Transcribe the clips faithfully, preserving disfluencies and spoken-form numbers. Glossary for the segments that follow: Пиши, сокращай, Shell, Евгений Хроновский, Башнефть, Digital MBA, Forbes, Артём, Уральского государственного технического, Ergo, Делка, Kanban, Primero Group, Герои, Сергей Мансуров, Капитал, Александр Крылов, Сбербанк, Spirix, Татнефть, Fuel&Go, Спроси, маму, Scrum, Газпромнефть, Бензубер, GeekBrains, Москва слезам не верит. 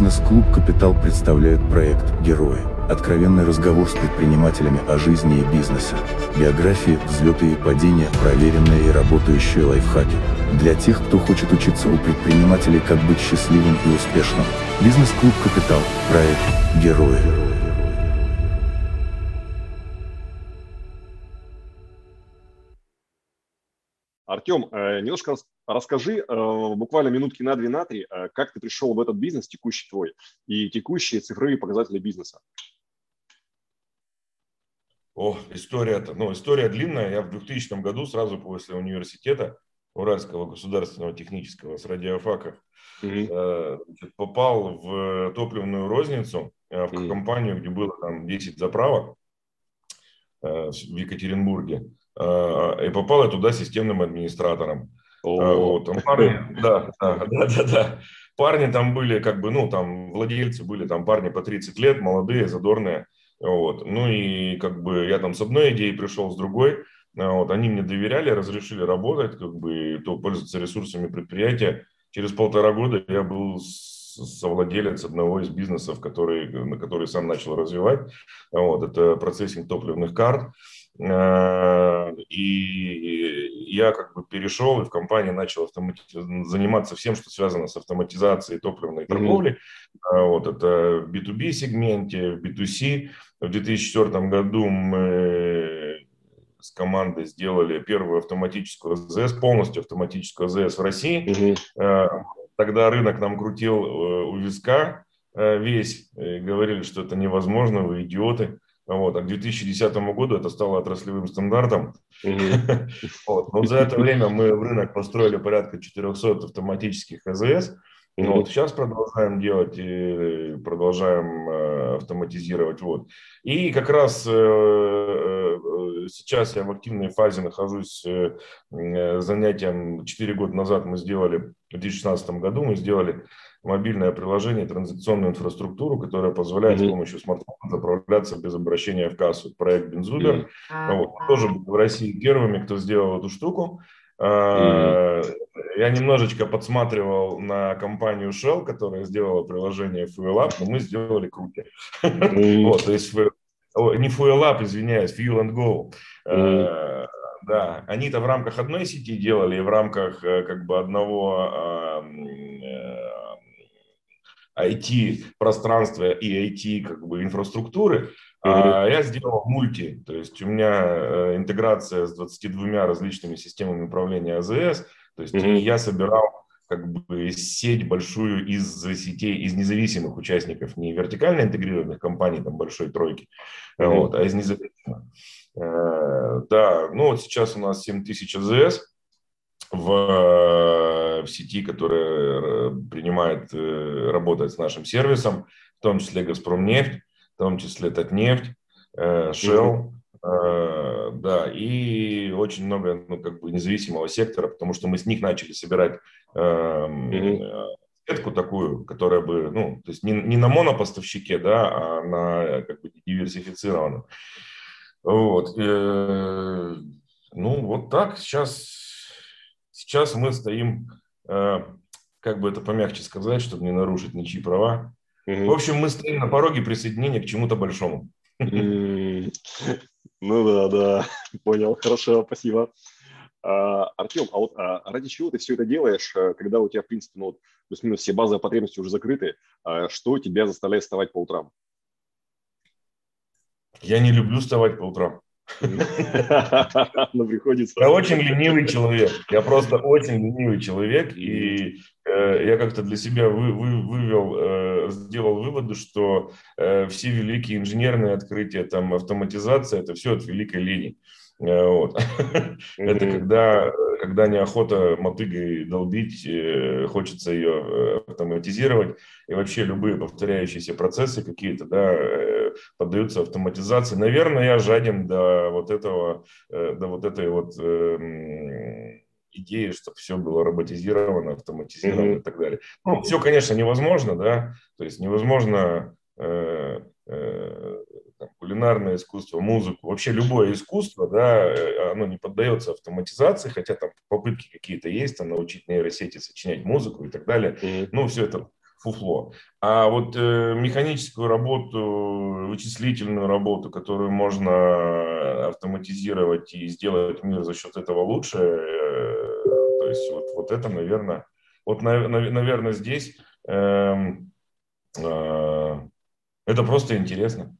Бизнес-клуб «Капитал» представляет проект «Герои». Откровенный разговор с предпринимателями о жизни и бизнесе, биографии, взлеты и падения, проверенные и работающие лайфхаки. Для тех, кто хочет учиться у предпринимателей, как быть счастливым и успешным. Бизнес-клуб «Капитал», проект «Герои». Артём, немножко расскажи, буквально минутки на две, на три, как ты пришел в этот бизнес, текущий твой, и текущие цифровые показатели бизнеса. О, история-то. Ну, история длинная. Я в двухтысячном году, сразу после университета Уральского государственного технического с радиофака, mm-hmm. попал в топливную розницу, в mm-hmm. компанию, где было там десять заправок в Екатеринбурге. И попал я туда системным администратором. Вот, там парни, да, да, да, да. Парни там были, как бы, ну, там владельцы были, там парни по тридцать лет, молодые, задорные. Вот. Ну и как бы я там с одной идеей пришел, с другой. Вот. Они мне доверяли, разрешили работать, как бы, то пользоваться ресурсами предприятия. Через полтора года я был совладелец одного из бизнесов, который, на который сам начал развивать. Вот. Это процессинг топливных карт. И я как бы перешел и в компании начал автомати... заниматься всем, что связано с автоматизацией топливной торговли. Mm-hmm. Вот это в би ту би сегменте, в би ту си. В две тысячи четвёртом году мы с командой сделали первую автоматическую АЗС, полностью автоматическую АЗС в России. Mm-hmm. Тогда рынок нам крутил у виска весь, говорили, что это невозможно, вы идиоты. Вот, а к две тысячи десятому году это стало отраслевым стандартом. Mm-hmm. Вот, но за это время мы в рынок построили порядка четырёхсот автоматических АЗС. Mm-hmm. Ну, вот сейчас продолжаем делать, и продолжаем э, автоматизировать. Вот. И как раз э, э, сейчас я в активной фазе нахожусь э, э, занятием. четыре года назад мы сделали, в две тысячи шестнадцатом году мы сделали мобильное приложение, транзакционную инфраструктуру, которая позволяет mm-hmm. с помощью смартфона заправляться без обращения в кассу. Проект «Бензубер». Mm-hmm. Вот. Тоже в России первыми, кто сделал эту штуку. Mm-hmm. Я немножечко подсматривал на компанию Shell, которая сделала приложение Fuel&Go, но мы сделали круче. Mm-hmm. Вот, то есть, не Fuel&Go, извиняюсь, Fuel&Go. Mm-hmm. Да, они-то в рамках одной сети делали и в рамках как бы одного ай ти-пространства и ай ти, как бы, инфраструктуры, mm-hmm. а я сделал мульти. То есть у меня интеграция с двадцатью двумя различными системами управления АЗС. То есть mm-hmm. я собирал, как бы, сеть большую из сетей, из независимых участников, не вертикально интегрированных компаний, там, большой тройки, mm-hmm. вот, а из независимых. Да, ну вот сейчас у нас семь тысяч АЗС в, в сети, которая принимает, работает с нашим сервисом, в том числе Газпромнефть, в том числе Татнефть, Shell, mm-hmm. да, и очень много, ну, как бы, независимого сектора, потому что мы с них начали собирать mm-hmm. сетку такую, которая бы, ну, то есть не, не на монопоставщике, да, а на, как бы, диверсифицированном. Вот, ну, вот так сейчас. Сейчас мы стоим, как бы это помягче сказать, чтобы не нарушить ничьи права. Mm-hmm. В общем, мы стоим на пороге присоединения к чему-то большому. Mm-hmm. Ну да, да, понял, хорошо, спасибо. А, Артём, а вот а ради чего ты все это делаешь, когда у тебя, в принципе, ну, вот, плюс-минус все базовые потребности уже закрыты, а что тебя заставляет вставать по утрам? Я не люблю вставать по утрам. Я очень ленивый человек. Я просто очень ленивый человек, и э, я как-то для себя вы, вы, вывел, э, сделал выводы, что э, все великие инженерные открытия, там, автоматизация, это все от великой лени. Э, вот. mm-hmm. Это когда, когда неохота мотыгой долбить, э, хочется ее автоматизировать, и вообще любые повторяющиеся процессы какие-то, да, э, поддаются автоматизации. Наверное, я жаден до вот этого, до вот этой вот э, идеи, чтобы все было роботизировано, автоматизировано mm-hmm. и так далее. Ну, все, конечно, невозможно, да, то есть невозможно э, э, там, кулинарное искусство, музыку, вообще любое искусство, да, оно не поддается автоматизации, хотя там попытки какие-то есть, там, научить нейросети сочинять музыку и так далее, mm-hmm. ну, все это фуфло. А вот э, механическую работу, вычислительную работу, которую можно автоматизировать и сделать мир за счет этого лучше, э, то есть вот, вот это, наверное, вот, на, на, наверное, здесь э, э, это просто интересно.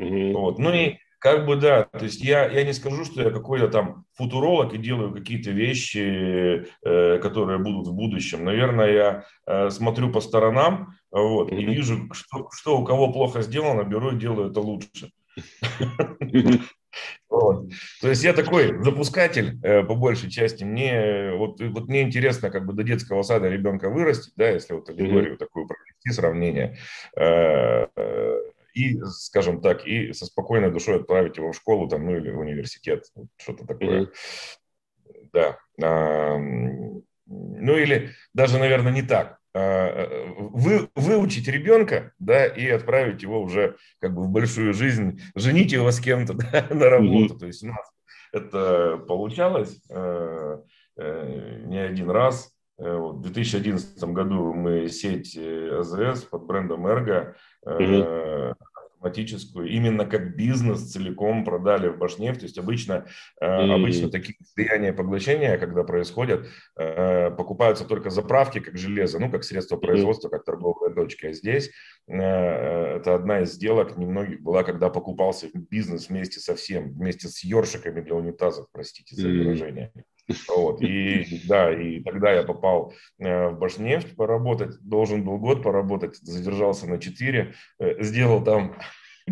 Mm-hmm. Вот. Ну и как бы да, то есть я, я не скажу, что я какой-то там футуролог и делаю какие-то вещи, э, которые будут в будущем. Наверное, я э, смотрю по сторонам вот, mm-hmm. и вижу, что, что у кого плохо сделано, беру и делаю это лучше. То есть я такой запускатель по большей части. Мне вот мне интересно как бы до детского сада ребенка вырастить, да, если вот аллегорию такую провести, сравнение. И, скажем так, и со спокойной душой отправить его в школу там, ну, или в университет, что-то такое. Mm-hmm. Да. А, ну, или даже, наверное, не так. А, вы, выучить ребенка, да, и отправить его уже как бы в большую жизнь, женить его с кем-то, да, на работу. Mm-hmm. То есть у нас это получалось а, а, не один раз. Вот, в две тысячи одиннадцатом году мы сеть АЗС под брендом Ergo mm-hmm. автоматическую именно как бизнес целиком продали в Башнефть. То есть обычно, mm-hmm. обычно такие слияния поглощения, когда происходят, покупаются только заправки как железо, ну как средство производства, mm-hmm. как торговая точка. А здесь это одна из сделок немногих была, когда покупался бизнес вместе со всем, вместе с ёршиками для унитазов, простите за выражение. Mm-hmm. Вот, и да, и тогда я попал э, в Башнефть поработать, должен был год поработать, задержался на четыре, э, сделал там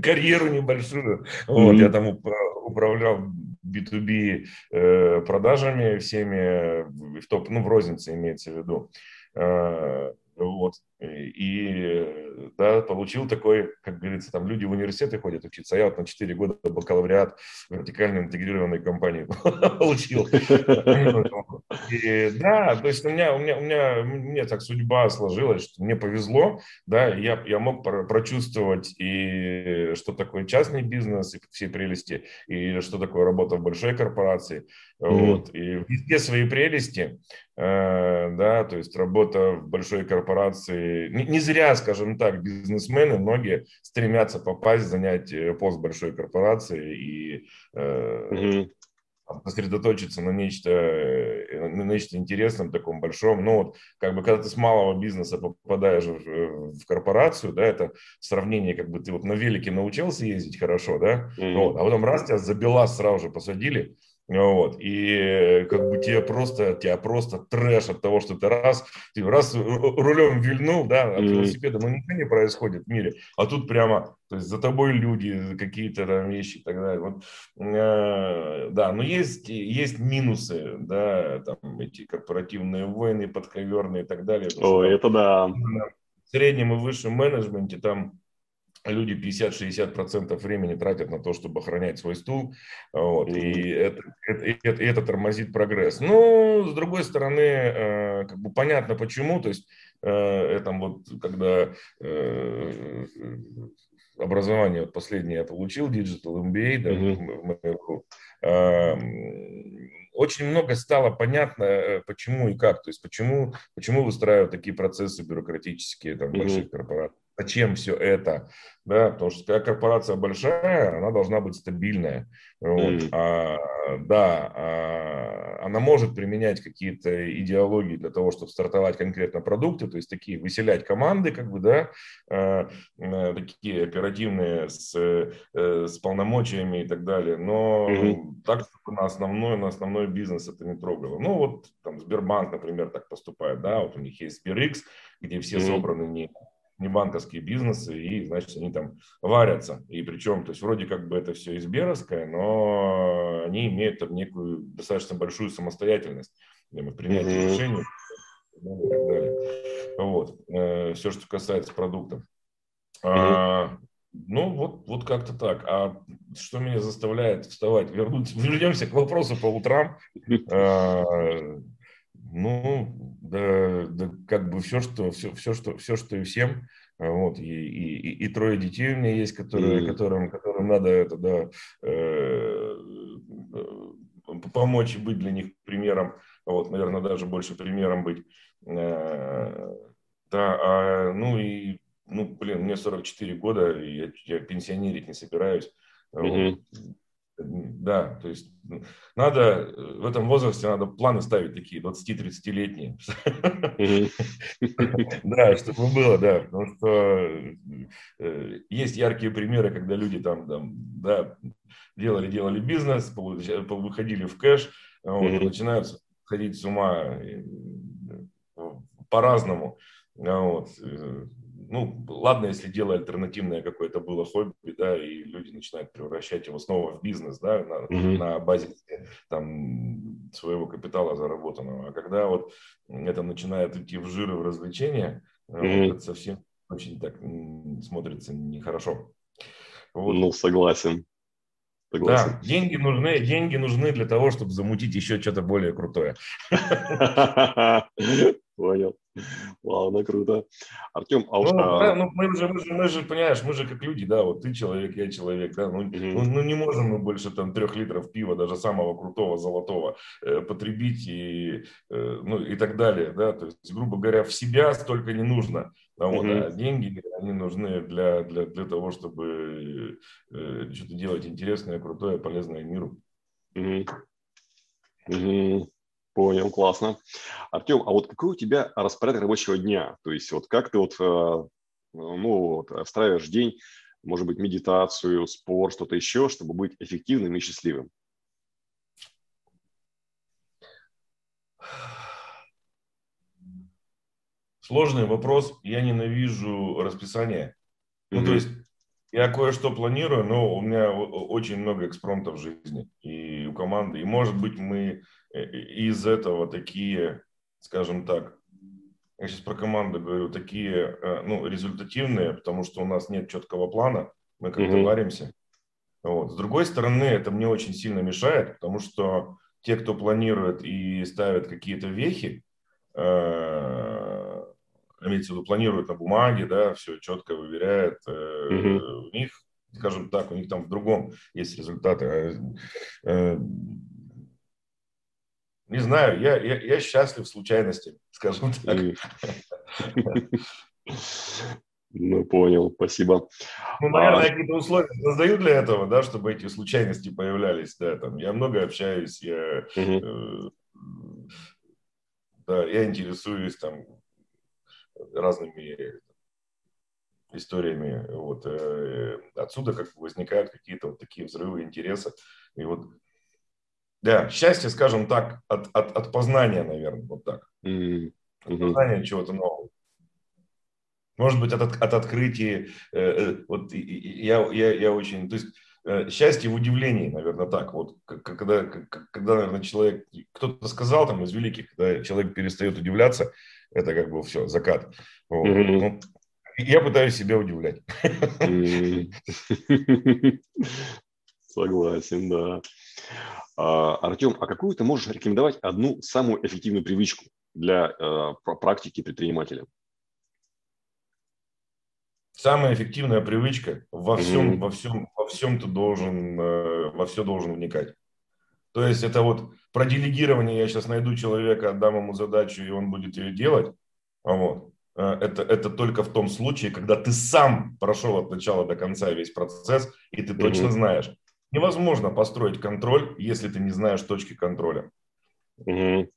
карьеру небольшую, вот, mm-hmm. я там уп- управлял би ту би э, продажами всеми, в топ, ну, в рознице имеется в виду, э, вот, и, да, получил такой, как говорится, там люди в университеты ходят учиться, а я вот на четыре года бакалавриат вертикально интегрированной компании получил. И, да, то есть у меня, у меня, у меня, мне так судьба сложилась, что мне повезло, да, я, я мог прочувствовать и что такое частный бизнес, и все прелести, и что такое работа в большой корпорации, mm-hmm. вот, и везде свои прелести, э, да, то есть работа в большой корпорации. Не зря, скажем так, бизнесмены, многие стремятся попасть, занять пост большой корпорации и э, mm-hmm. сосредоточиться на нечто, на нечто интересном, таком большом. Но вот, как бы, когда ты с малого бизнеса попадаешь в, в корпорацию, да, это сравнение, как бы ты вот на велике научился ездить хорошо, да, mm-hmm. вот, а потом раз тебя за белаз сразу же посадили. Вот, и как бы тебя просто, тебя просто трэш от того, что ты раз, ты раз рулем вильнул, да, от велосипеда, ну, ничего не происходит в мире, а тут прямо, то есть за тобой люди, какие-то там вещи и так далее, вот, э, да, но есть, есть минусы, да, там эти корпоративные войны, подковерные и так далее. О, там, это да. В среднем и высшем менеджменте там люди пятьдесят-шестьдесят процентов времени тратят на то, чтобы охранять свой стул, вот, mm-hmm. и, это, и, это, и это тормозит прогресс. Ну, с другой стороны, э, как бы понятно почему, то есть э, это вот когда э, образование вот последнее я получил, Digital эм би эй, да, mm-hmm. в Москву, э, очень много стало понятно, почему и как, то есть почему, почему выстраивают такие процессы бюрократические там, mm-hmm. больших корпораций. Зачем все это? Да, потому что когда корпорация большая, она должна быть стабильная. Вот. Mm. А, да, а, она может применять какие-то идеологии для того, чтобы стартовать конкретно продукты, то есть такие выселять команды, как бы, да, а, а, такие оперативные с, а, с полномочиями и так далее. Но mm-hmm. так, чтобы на основной, на основной бизнес это не трогало. Ну вот там Сбербанк, например, так поступает, да, вот у них есть Spirix, где все mm-hmm. собраны не не банковские бизнесы, и, значит, они там варятся. И причем, то есть, вроде как бы это все изберовское, но они имеют там некую достаточно большую самостоятельность в принятии решений и так далее. Вот. Все, что касается продуктов. А, ну, вот, вот как-то так. А что меня заставляет вставать? Вернуться, вернемся к вопросу по утрам. А, Ну, да, да, как бы все, что, все, все, что, все, что и всем. Вот, и, и, и трое детей у меня есть, которые, mm-hmm. которым, которым надо это, да, э, помочь и быть для них примером. Вот, наверное, даже больше примером быть. Э, Да, а, ну и, ну, блин, мне сорок четыре года, я, я пенсионерить не собираюсь. Mm-hmm. Да, то есть надо, в этом возрасте надо планы ставить такие, двадцати-тридцатилетние. Да, чтобы было, да, потому что есть яркие примеры, когда люди там, да, делали-делали бизнес, выходили в кэш, начинают ходить с ума по-разному. Ну, ладно, если дело альтернативное какое-то было хобби, да, и люди начинают превращать его снова в бизнес, да, на, mm-hmm. на базе там своего капитала заработанного. А когда вот это начинает идти в жир и в развлечения, mm-hmm. вот это совсем очень так смотрится нехорошо. Вот. Ну, согласен. Согласен. Да, деньги нужны, деньги нужны для того, чтобы замутить еще что-то более крутое. Понял. Ладно, круто. Артем, а уж... Ну, да, ну, мы, же, мы, же, мы же, понимаешь, мы же как люди, да, вот ты человек, я человек, да, ну, mm-hmm. ну, ну не можем мы больше там трех литров пива, даже самого крутого, золотого, э, потребить и, э, ну, и так далее, да, то есть, грубо говоря, в себя столько не нужно, да, вот, mm-hmm. а деньги, они нужны для, для, для того, чтобы э, что-то делать интересное, крутое, полезное миру. Mm-hmm. Mm-hmm. Понял, классно. Артем, а вот какой у тебя распорядок рабочего дня? То есть вот как ты вот, ну, вот, встраиваешь день, может быть, медитацию, спорт, что-то еще, чтобы быть эффективным и счастливым? Сложный вопрос. Я ненавижу расписание. Mm-hmm. Ну, то есть я кое-что планирую, но у меня очень много экспромтов в жизни и у команды. И, может быть, мы... из этого такие, скажем так, я сейчас про команду говорю, такие, ну, результативные, потому что у нас нет четкого плана, мы как-то mm-hmm. варимся. Вот. С другой стороны, это мне очень сильно мешает, потому что те, кто планирует и ставят какие-то вехи, э, имеется в виду, планируют на бумаге, да, все четко выверяет, э, mm-hmm. у них, скажем так, у них там в другом есть результаты. Э, э, Не знаю, я, я, я счастлив случайностями, скажем так. Ну, понял, спасибо. Ну, наверное, какие-то условия создаю для этого, да, чтобы эти случайности появлялись. Да, там, я много общаюсь, я, э, да, я интересуюсь там разными историями. Вот, э, отсюда как возникают какие-то вот такие взрывы интереса. И вот да, счастье, скажем так, от, от, от познания, наверное, вот так. Mm-hmm. От познания чего-то нового. Может быть, от, от открытия. Э, вот я, я, я очень... То есть э, счастье в удивлении, наверное, так. Вот когда, когда, наверное, человек... Кто-то сказал там из великих, когда человек перестает удивляться, это как бы все, закат. Вот. Mm-hmm. Ну, я пытаюсь себя удивлять. Mm-hmm. Согласен, да. А, Артем, а какую ты можешь рекомендовать одну самую эффективную привычку для а, практики предпринимателя? Самая эффективная привычка во всем, mm-hmm. во всем, во всем ты должен, во все должен вникать. То есть это вот про делегирование, я сейчас найду человека, отдам ему задачу, и он будет ее делать. Вот. Это, это только в том случае, когда ты сам прошел от начала до конца весь процесс, и ты mm-hmm. точно знаешь. Невозможно построить контроль, если ты не знаешь точки контроля. Mm-hmm.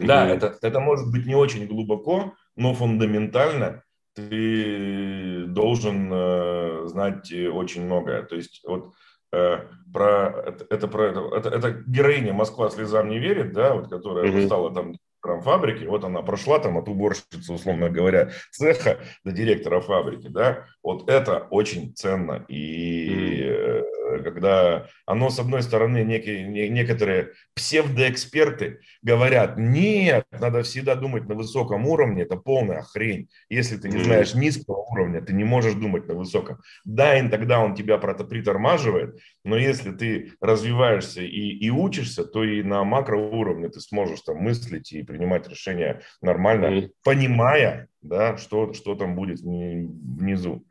Да, mm-hmm. это, это может быть не очень глубоко, но фундаментально ты должен э, знать очень многое. То есть вот э, про, это, это, про это, это, это героиня «Москва слезам не верит», да, вот, которая mm-hmm. стала там... фабрики, вот она прошла там от уборщицы, условно говоря, цеха до директора фабрики, да, вот это очень ценно, и mm-hmm. когда оно, с одной стороны, некие, некоторые псевдоэксперты говорят, нет, надо всегда думать на высоком уровне, это полная хрень, если ты не mm-hmm. знаешь низкого уровня, ты не можешь думать на высоком, да, и тогда он тебя притормаживает, но если ты развиваешься и, и учишься, то и на макроуровне ты сможешь там мыслить и принимать решения нормально, mm-hmm. понимая, да, что, что там будет внизу.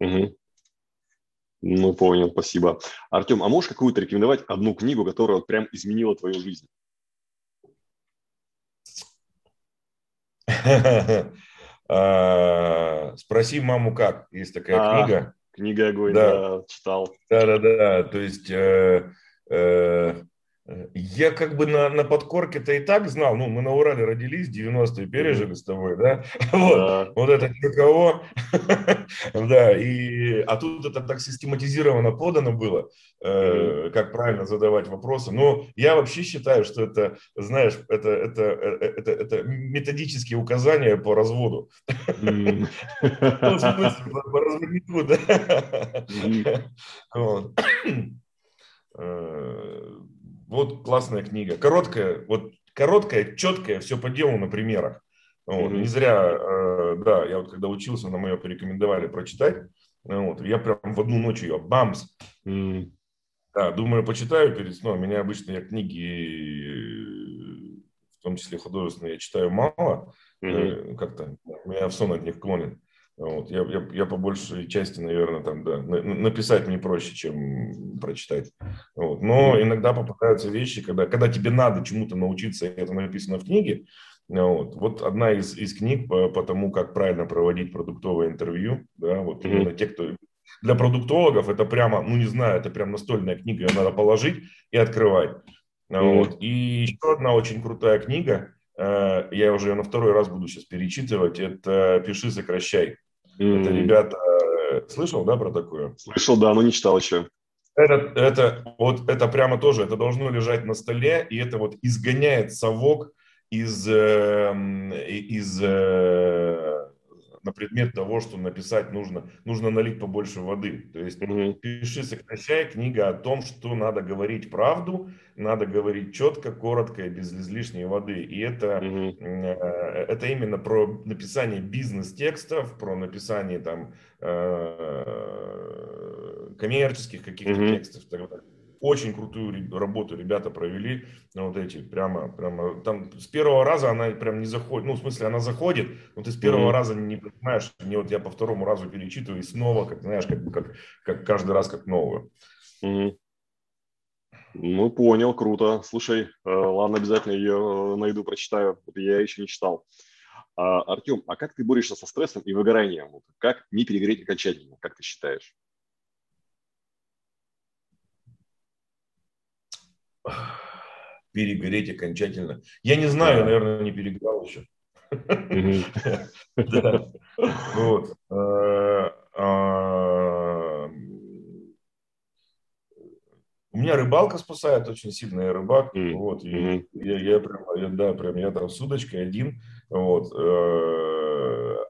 Mm-hmm. Ну, понял, спасибо. Артем, а можешь какую-то рекомендовать одну книгу, которая прям изменила твою жизнь? «Спроси маму как». Есть такая а, книга. Книга «Огонь», да, читал. Да-да-да, то есть э, э, я как бы на, на подкорке-то и так знал, ну, мы на Урале родились, девяностые пережили с тобой, да? Вот, вот это для кого? Да, и, а тут это так систематизированно подано было, э, как правильно задавать вопросы. Но я вообще считаю, что это, знаешь, это, это, это, это методические указания по разводу. В смысле, по разводнику, да? Вот классная книга. Короткая, вот короткая, четкая, все по делу на примерах. Вот, mm-hmm. Не зря, э, да, я вот когда учился, нам ее порекомендовали прочитать. Вот, я прям в одну ночь ее, бамс. Mm-hmm. Да, думаю, почитаю перед сном. Меня обычно я книги, в том числе художественные, я читаю мало. Mm-hmm. Э, как-то меня в сон от них клонит. Вот, я, я, я по большей части, наверное, там, да, написать мне проще, чем прочитать. Вот. Но иногда попадаются вещи, когда, когда тебе надо чему-то научиться, и это написано в книге. Вот, вот одна из, из книг по, по тому, как правильно проводить продуктовое интервью. Да, вот именно те, кто... Для продуктологов это прямо, ну не знаю, это прям настольная книга, ее надо положить и открывать. Вот. И еще одна очень крутая книга, я уже ее на второй раз буду сейчас перечитывать, это «Пиши, сокращай». Mm. Это, ребята, слышал, да, про такое? Слышал, да, но не читал еще. Это, это, вот, это прямо тоже, это должно лежать на столе, и это вот изгоняет совок из, из, на предмет того, что написать нужно. Нужно налить побольше воды. То есть mm-hmm. «Пиши, сокращай» – книга о том, что надо говорить правду, надо говорить четко, коротко и без излишней воды. И это, mm-hmm. это именно про написание бизнес-текстов, про написание там, коммерческих каких-то mm-hmm. текстов. Очень крутую работу ребята провели. Вот эти прямо, прямо там с первого раза она прям не заходит. Ну, в смысле, она заходит, но ты с первого mm-hmm. раза не понимаешь. Не вот я по второму разу перечитываю и снова, как знаешь, как, как, как каждый раз как новую. Mm-hmm. Ну, понял, круто. Слушай, ладно, обязательно ее найду, прочитаю. Я еще не читал. А, Артем, а как ты борешься со стрессом и выгоранием? Как не перегореть окончательно, как ты считаешь? Перегореть окончательно. Я не знаю, наверное, не перегорал еще. У меня рыбалка спасает очень сильно, я рыбак. Я прям, я там с удочкой один. А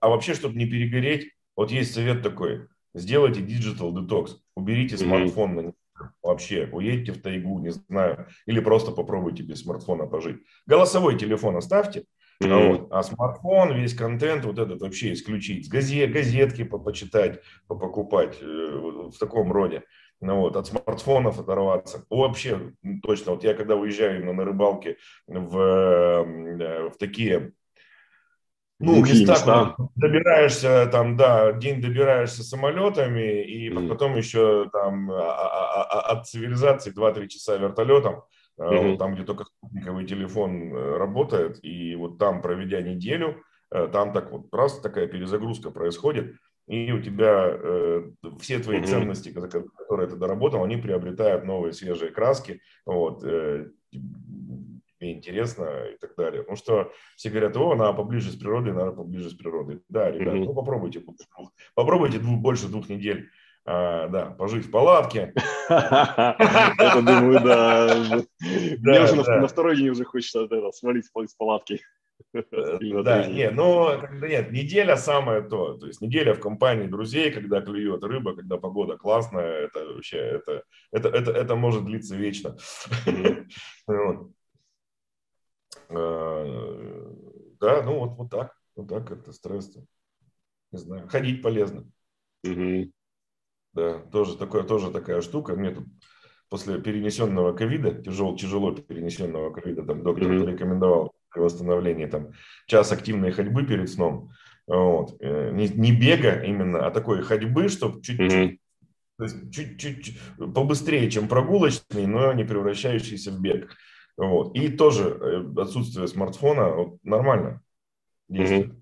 вообще, чтобы не перегореть, вот есть совет такой. Сделайте digital detox. Уберите смартфон на него. Вообще, уедьте в тайгу, не знаю, или просто попробуйте без смартфона пожить. Голосовой телефон оставьте, mm-hmm. вот, а смартфон, весь контент, вот этот вообще исключить. Газет, газетки по- почитать, покупать, э, в таком роде. Ну, вот, от смартфонов оторваться. Вообще, точно, вот я когда уезжаю именно на рыбалке в, в такие... Ну, места, места. Добираешься, там, да, день добираешься самолетами, и mm-hmm. потом еще там от цивилизации два-три часа вертолетом, mm-hmm. там, где только спутниковый телефон работает, и вот там, проведя неделю, там так вот раз такая перезагрузка происходит, и у тебя э, все твои mm-hmm. ценности, которые ты доработал, они приобретают новые свежие краски, вот, э, мне интересно и так далее. Потому что все говорят, о, надо поближе с природой, надо поближе с природой. Да, ребят, mm-hmm. ну попробуйте, попробуйте двух, больше двух недель, а, да, пожить в палатке. Это, думаю, да. Мне уже на второй день уже хочется свалить из палатки. Да, нет, но нет, неделя самое то. То есть неделя в компании друзей, когда клюет рыба, когда погода классная, это вообще, это может длиться вечно. Да, ну вот, вот так, вот так это стресс, не знаю, ходить полезно. Угу. Да, тоже, такое, тоже такая штука, мне тут после перенесенного ковида, тяжело, тяжело перенесенного ковида, там доктор угу. порекомендовал при восстановлении там, час активной ходьбы перед сном, вот. не, не бега именно, а такой ходьбы, чтобы чуть-чуть, угу. то есть чуть-чуть побыстрее, чем прогулочный, но не превращающийся в бег. Вот. И тоже отсутствие смартфона вот, нормально. действовать mm-hmm.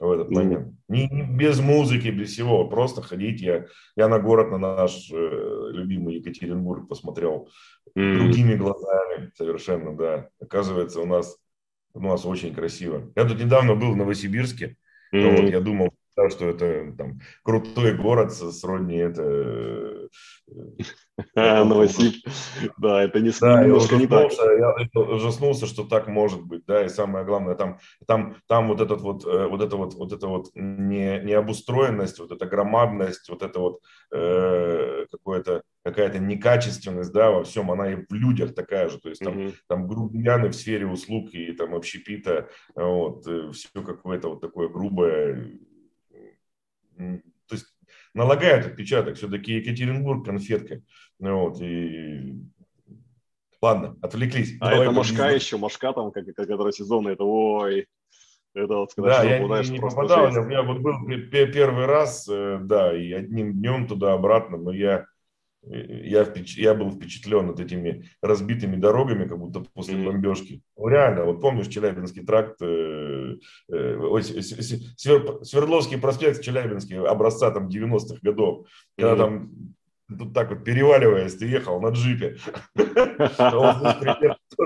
в этот момент. Mm-hmm. Не, не без музыки, без всего, просто ходить. Я, я на город, на наш э, любимый Екатеринбург посмотрел mm-hmm. другими глазами совершенно, да. Оказывается, у нас, у нас очень красиво. Я тут недавно был в Новосибирске, mm-hmm. но вот я думал, да, что это там крутой город, сродни это... Новосиб. Да, это не немножко не так. Я ужаснулся, что так может быть, да, и самое главное, там вот эта вот необустроенность, вот эта громадность, вот эта вот какая-то некачественность, да, во всем, она и в людях такая же, то есть там грубияны в сфере услуг и там общепита, вот, все какое-то вот такое грубое... То есть налагает отпечаток, все-таки Екатеринбург конфетка. Вот, и... Ладно, отвлеклись. А это Машка еще, Машка там, как, который сезонный, это ой. Это вот, когда да, я попадаешь, не, не попадал, у меня вот был первый раз, да, и одним днем туда-обратно, но я, я, впеч... я был впечатлен вот этими разбитыми дорогами, как будто после бомбежки. Mm-hmm. Реально, вот помнишь Челябинский тракт, Свердловский проспект Челябинский, образца там девяностых годов, когда mm-hmm. там тут так вот переваливаясь, ты ехал на джипе. То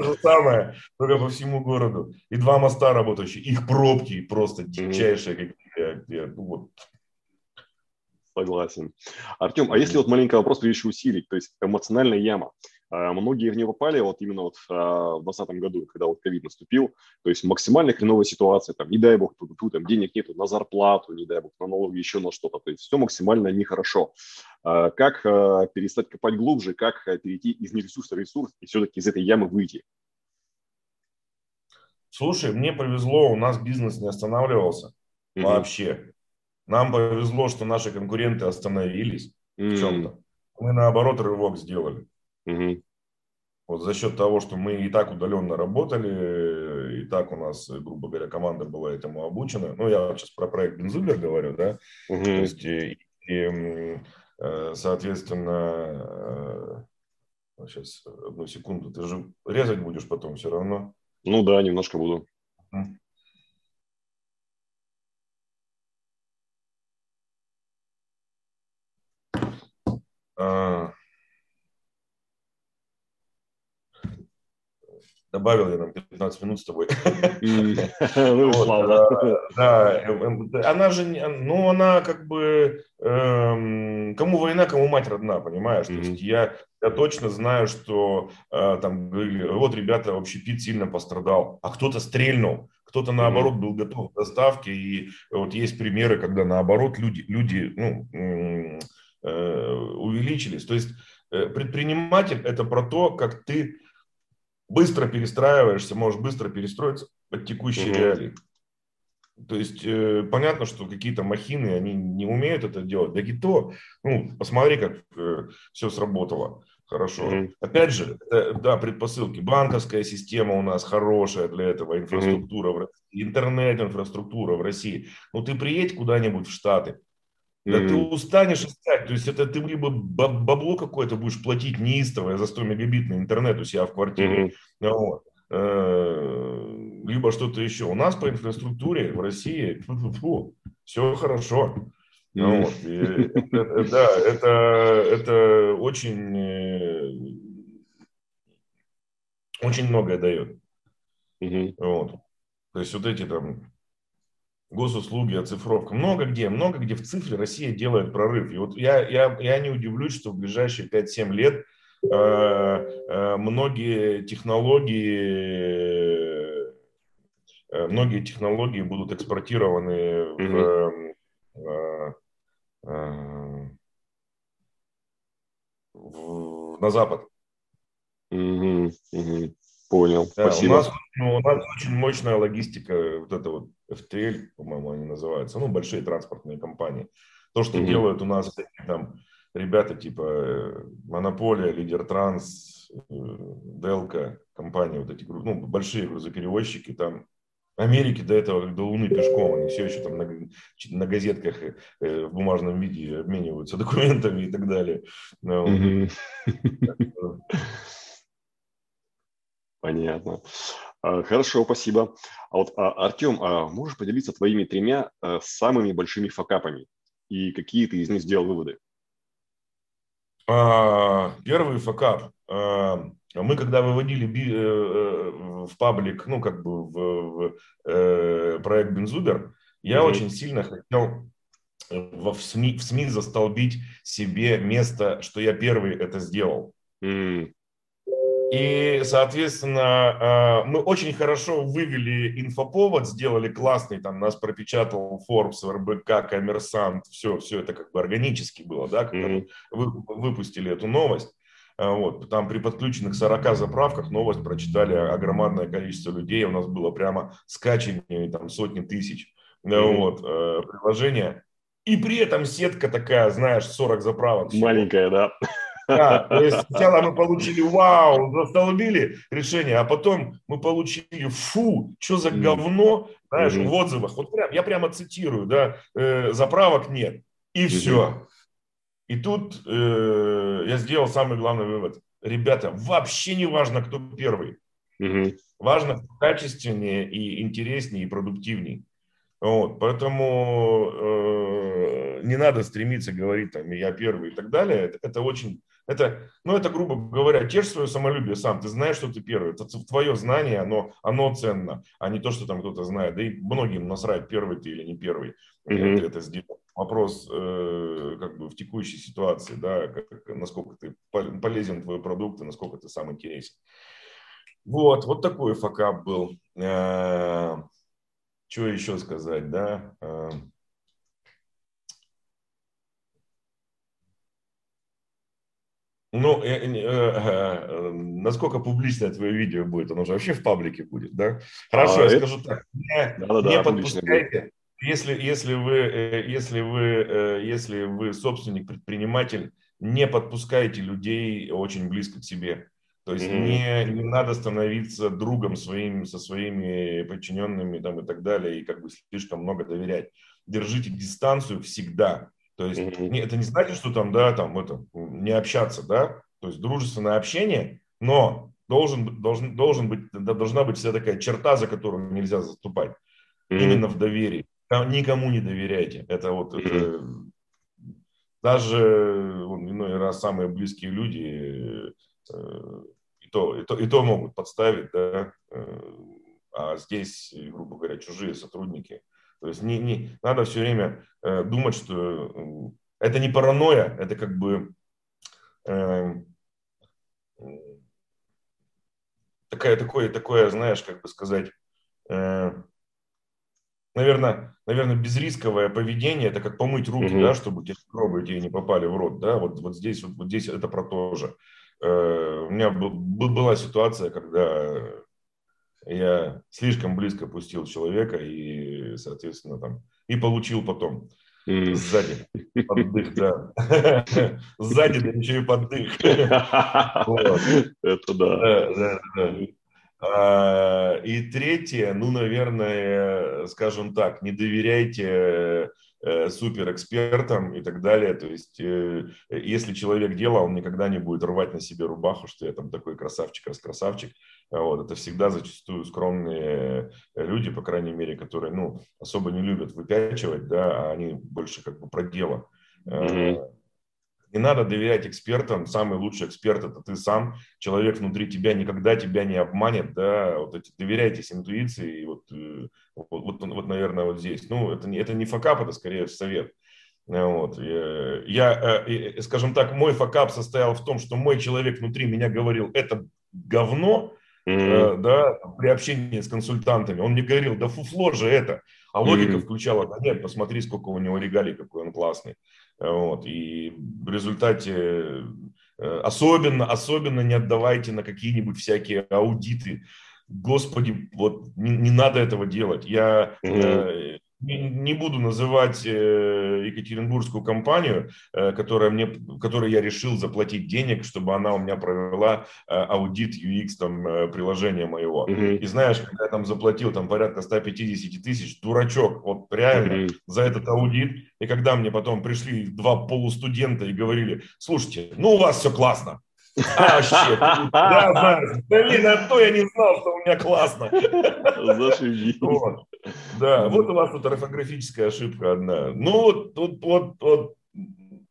же самое, только по всему городу. И два моста работающие, их пробки просто дичайшие какие-то. Согласен. Артем, а если вот маленький вопрос еще усилить, то есть эмоциональная яма. Многие в нее попали вот именно вот в двадцатом году, когда вот ковид наступил, то есть максимально хреновая ситуация, там, не дай бог, тут, тут, там, денег нету на зарплату, не дай бог, на налоги, еще на что-то, то есть все максимально нехорошо. Как перестать копать глубже, как перейти из нересурса в ресурс и все-таки из этой ямы выйти? Слушай, мне повезло, у нас бизнес не останавливался mm-hmm. вообще. Нам повезло, что наши конкуренты остановились mm-hmm. в чем-то. Мы, наоборот, рывок сделали. Угу. Вот за счет того, что мы и так удаленно работали, и так у нас, грубо говоря, команда была этому обучена. Ну, я сейчас про проект Бензубер говорю, да. Угу. То есть, и, и, соответственно, сейчас одну секунду, ты же резать будешь потом все равно. Ну да, немножко буду. А... Добавил я нам пятнадцать минут с тобой. Да, она же, ну, она как бы, кому война, кому мать родна, понимаешь? То есть я точно знаю, что там говорили, вот, ребята, общепит сильно пострадал, а кто-то стрельнул, кто-то, наоборот, был готов к доставке, и вот есть примеры, когда, наоборот, люди увеличились. То есть предприниматель – это про то, как ты быстро перестраиваешься, можешь быстро перестроиться под текущие mm-hmm. реалии. То есть, э, понятно, что какие-то махины, они не умеют это делать. Да и то, ну, посмотри, как э, все сработало хорошо. Mm-hmm. Опять же, э, да, предпосылки. Банковская система у нас хорошая для этого, инфраструктура mm-hmm. в России, интернет-инфраструктура в России. Ну, ты приедь куда-нибудь в Штаты, да mm-hmm. ты устанешь искать, то есть это ты либо бабло какое-то будешь платить неистовое за сто мегабитный интернет у себя в квартире, mm-hmm. вот. Либо что-то еще. У нас по инфраструктуре в России фу-фу-фу, все хорошо. Mm-hmm. Вот. И, это, да, это, это очень, очень многое дает. Mm-hmm. Вот. То есть вот эти там... Госуслуги, оцифровка. Много где, много где в цифре Россия делает прорыв. И вот я, я, я не удивлюсь, что в ближайшие пять-семь лет э, э, многие технологии, э, многие технологии будут экспортированы mm-hmm. в, э, э, в, на Запад. Mm-hmm. Mm-hmm. Понял, да, спасибо. У нас, ну, у нас очень мощная логистика, вот это вот эф ти эль, по-моему, они называются, ну, большие транспортные компании. То, что mm-hmm. делают у нас там ребята типа Монополия, Лидер Транс, Делка, компании вот эти, ну, большие грузоперевозчики там. Америки до этого, до Луны пешком, они все еще там на, на газетках э, в бумажном виде обмениваются документами и так далее. Mm-hmm. Понятно. Хорошо, спасибо. А вот, Артём, а можешь поделиться твоими тремя самыми большими факапами? И какие ты из них сделал выводы? Первый факап. Мы когда выводили в паблик, ну, как бы в проект Бензубер, я mm-hmm. очень сильно хотел в СМИ, в СМИ застолбить себе место, что я первый это сделал. Mm-hmm. И, соответственно, мы очень хорошо вывели инфоповод, сделали классный, там нас пропечатал Forbes, эр бэ ка, Коммерсант, все, все это как бы органически было, да, когда mm-hmm. мы выпустили эту новость. Вот, там при подключенных сорока заправках новость прочитали огромное количество людей, у нас было прямо скачивание, там сотни тысяч mm-hmm. вот, приложения. И при этом сетка такая, знаешь, сорок заправок. Маленькая, да. Да, то есть сначала мы получили вау, застолбили решение, а потом мы получили фу, что за говно, знаешь, mm-hmm. в отзывах. Вот прям, я прямо цитирую, да, э, заправок нет, и mm-hmm. все. И тут э, я сделал самый главный вывод. Ребята, вообще не важно, кто первый. Mm-hmm. Важно качественнее и интереснее, и продуктивнее. Вот, поэтому э, не надо стремиться говорить, там, я первый и так далее. Это, это очень... Это, ну, это, грубо говоря, тешь свое самолюбие сам, ты знаешь, что ты первый, это твое знание, оно, оно ценно, а не то, что там кто-то знает, да и многим насрать, первый ты или не первый, mm-hmm. это, это сделал. Вопрос э, как бы в текущей ситуации, да, как, насколько ты полезен твой продукт и насколько ты сам интересен. Вот, вот такой факап был. Э, что еще сказать, да? Э, Ну, э, э, э, э, насколько публичное твое видео будет? Оно же вообще в паблике будет, да? Хорошо, а, я это... скажу так. Не, да, не да, подпускайте, если, если, вы, если, вы, если вы собственник-предприниматель, не подпускайте людей очень близко к себе. То есть mm-hmm. не, не надо становиться другом своим, со своими подчиненными там, и так далее, и как бы слишком много доверять. Держите дистанцию всегда. То есть mm-hmm. это не значит, что там, да, там, это, не общаться, да, то есть дружественное общение, но должен, должен, должен быть, должна быть вся такая черта, за которую нельзя заступать, mm-hmm. именно в доверии. Никому не доверяйте. Это вот mm-hmm. это, даже вон, иной раз самые близкие люди э, и, то, и, то, и то могут подставить, да, э, а здесь, грубо говоря, чужие сотрудники. То есть не, не, надо все время э, думать, что э, это не паранойя, это как бы э, такая, такое, такое, знаешь, как бы сказать, э, наверное, наверное, безрисковое поведение, это как помыть руки, mm-hmm. да, чтобы те микробы тебе не попали в рот, да, вот, вот здесь, вот, вот здесь это про то же. Э, у меня был, была ситуация, когда... Я слишком близко пустил человека и, соответственно, там, и получил потом mm. сзади поддых, да. Сзади, да еще и поддых. Это да. И третье, ну, наверное, скажем так, не доверяйте суперэкспертам и так далее. То есть, если человек делал, он никогда не будет рвать на себе рубаху, что я там такой красавчик, раскрасавчик. Вот, это всегда зачастую скромные люди, по крайней мере, которые, ну, особо не любят выпячивать, да, а они больше как бы про дело. Mm-hmm. Не надо доверять экспертам, самый лучший эксперт – это ты сам, человек внутри тебя никогда тебя не обманет, да, вот эти, доверяйтесь интуиции, и вот, вот, вот, вот, наверное, вот здесь. Ну, это не, это не факап, это скорее совет. Вот. Я, скажем так, мой факап состоял в том, что мой человек внутри меня говорил «это говно», Mm-hmm. да, при общении с консультантами. Он мне говорил, да фуфло же это. А логика mm-hmm. включала, да нет, посмотри, сколько у него регалий, какой он классный. Вот. И в результате особенно, особенно не отдавайте на какие-нибудь всякие аудиты. Господи, вот не, не надо этого делать. Я... Mm-hmm. Не буду называть екатеринбургскую компанию, которая мне, которой я решил заплатить денег, чтобы она у меня провела аудит ю экс там, приложения моего. Mm-hmm. И знаешь, когда я там заплатил там, порядка сто пятьдесят тысяч, дурачок, вот реально mm-hmm. за этот аудит. И когда мне потом пришли два полустудента и говорили, слушайте, ну у вас все классно. А, щит. Да, да. Блин, а то я не знал, что у меня классно. Зашибись. Вот. Да, вот у вас тут орфографическая ошибка одна. Ну, вот, вот, вот, вот,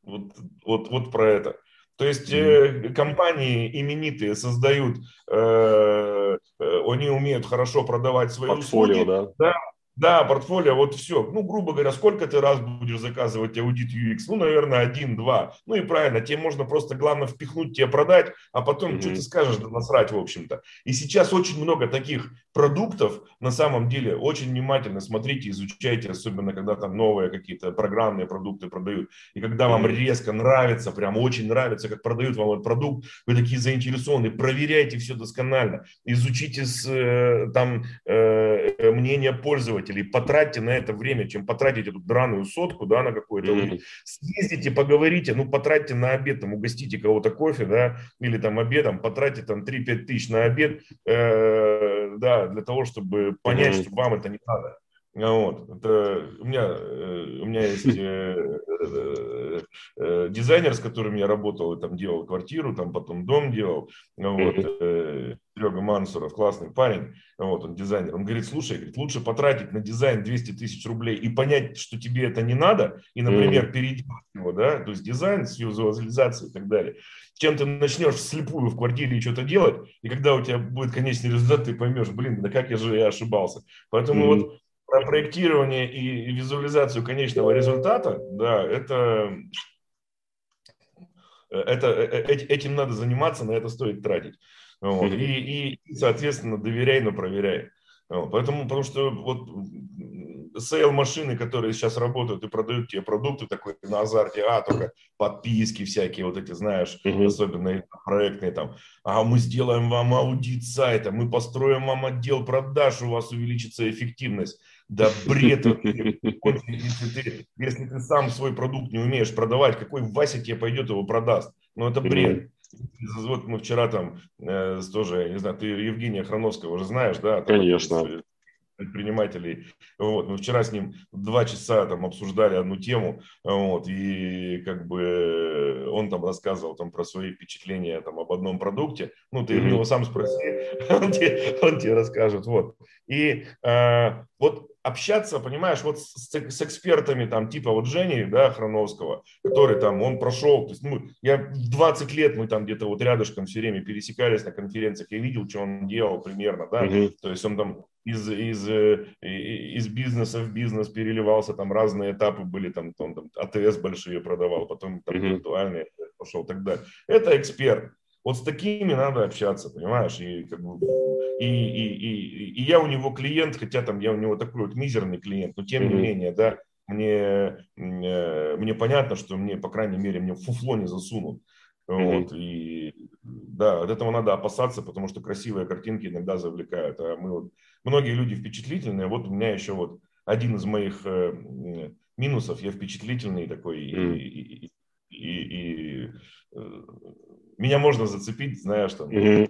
вот, вот, вот про это. То есть э, компании именитые создают, э, э, они умеют хорошо продавать свои портфолио, услуги. Портфолио, да. да. Да, портфолио, вот все. Ну, грубо говоря, сколько ты раз будешь заказывать аудит ю экс? Ну, наверное, один-два. Ну и правильно, тебе можно просто, главное, впихнуть, тебе продать, а потом mm-hmm. что ты скажешь, да насрать, в общем-то. И сейчас очень много таких продуктов, на самом деле, очень внимательно смотрите, изучайте, особенно когда там новые какие-то программные продукты продают. И когда вам mm-hmm. резко нравится, прям очень нравится, как продают вам этот продукт, вы такие заинтересованы, проверяйте все досконально, изучите с, там, мнение пользователей, или потратьте на это время, чем потратить эту драную сотку, да, на какое-то mm-hmm. съездите, поговорите, ну, потратьте на обед, там, угостите кого-то кофе, да, или там обедом, потратьте там три-пять тысяч на обед, э, да, для того, чтобы понять, mm-hmm. что вам это не надо. Вот. Это, у, меня, э, у меня есть э, э, э, дизайнер, с которым я работал, и там делал квартиру, там потом дом делал, вот, э, Серега Мансуров, классный парень, вот, он дизайнер, он говорит, слушай, говорит, лучше потратить на дизайн двести тысяч рублей и понять, что тебе это не надо, и, например, переделать его, да, то есть дизайн с визуализацией и так далее, чем ты начнешь вслепую в квартире что-то делать, и когда у тебя будет конечный результат, ты поймешь, блин, да как я же я ошибался, поэтому mm-hmm. вот про проектирование и визуализацию конечного результата, да, это, это, этим надо заниматься, на это стоит тратить. Вот. И, и, соответственно, доверяй, но проверяй. Вот. Поэтому, потому что вот сейл-машины, которые сейчас работают и продают тебе продукты, такой на азарте, а, только подписки всякие, вот эти, знаешь, mm-hmm. особенно проектные, там, а мы сделаем вам аудит сайта, мы построим вам отдел продаж, у вас увеличится эффективность. Да бред, если ты, если ты сам свой продукт не умеешь продавать, какой Вася тебе пойдет его продаст? Ну, это бред. Вот мы вчера там э, тоже, я не знаю, ты Евгения Хроновского уже знаешь, да? Там, конечно. Предпринимателей. Вот. Мы вчера с ним два часа там обсуждали одну тему, вот, и как бы он там рассказывал там про свои впечатления там об одном продукте. Ну, ты mm-hmm. его сам спроси, он тебе, он тебе расскажет. Вот. И э, вот общаться, понимаешь, вот с, с экспертами там типа вот Жени, да, Хроновского, который там, он прошел, то есть, ну, я двадцать лет, мы там где-то вот рядышком все время пересекались на конференциях, я видел, что он делал примерно, да, mm-hmm. то есть он там Из, из, из бизнеса в бизнес переливался, там разные этапы были, там, там, там АТС большие продавал, потом там, mm-hmm. виртуальные пошел и так далее. Это эксперт. Вот с такими надо общаться, понимаешь? И, как бы, и, и, и, и я у него клиент, хотя там я у него такой вот мизерный клиент, но тем mm-hmm. не менее, да, мне, мне понятно, что мне, по крайней мере, мне фуфло не засунут. Mm-hmm. Вот, и да, от этого надо опасаться, потому что красивые картинки иногда завлекают. А мы вот, многие люди впечатлительные. Вот у меня еще вот один из моих э, минусов. Я впечатлительный такой, mm-hmm. и, и, и, и э, меня можно зацепить, знаешь, там. Mm-hmm.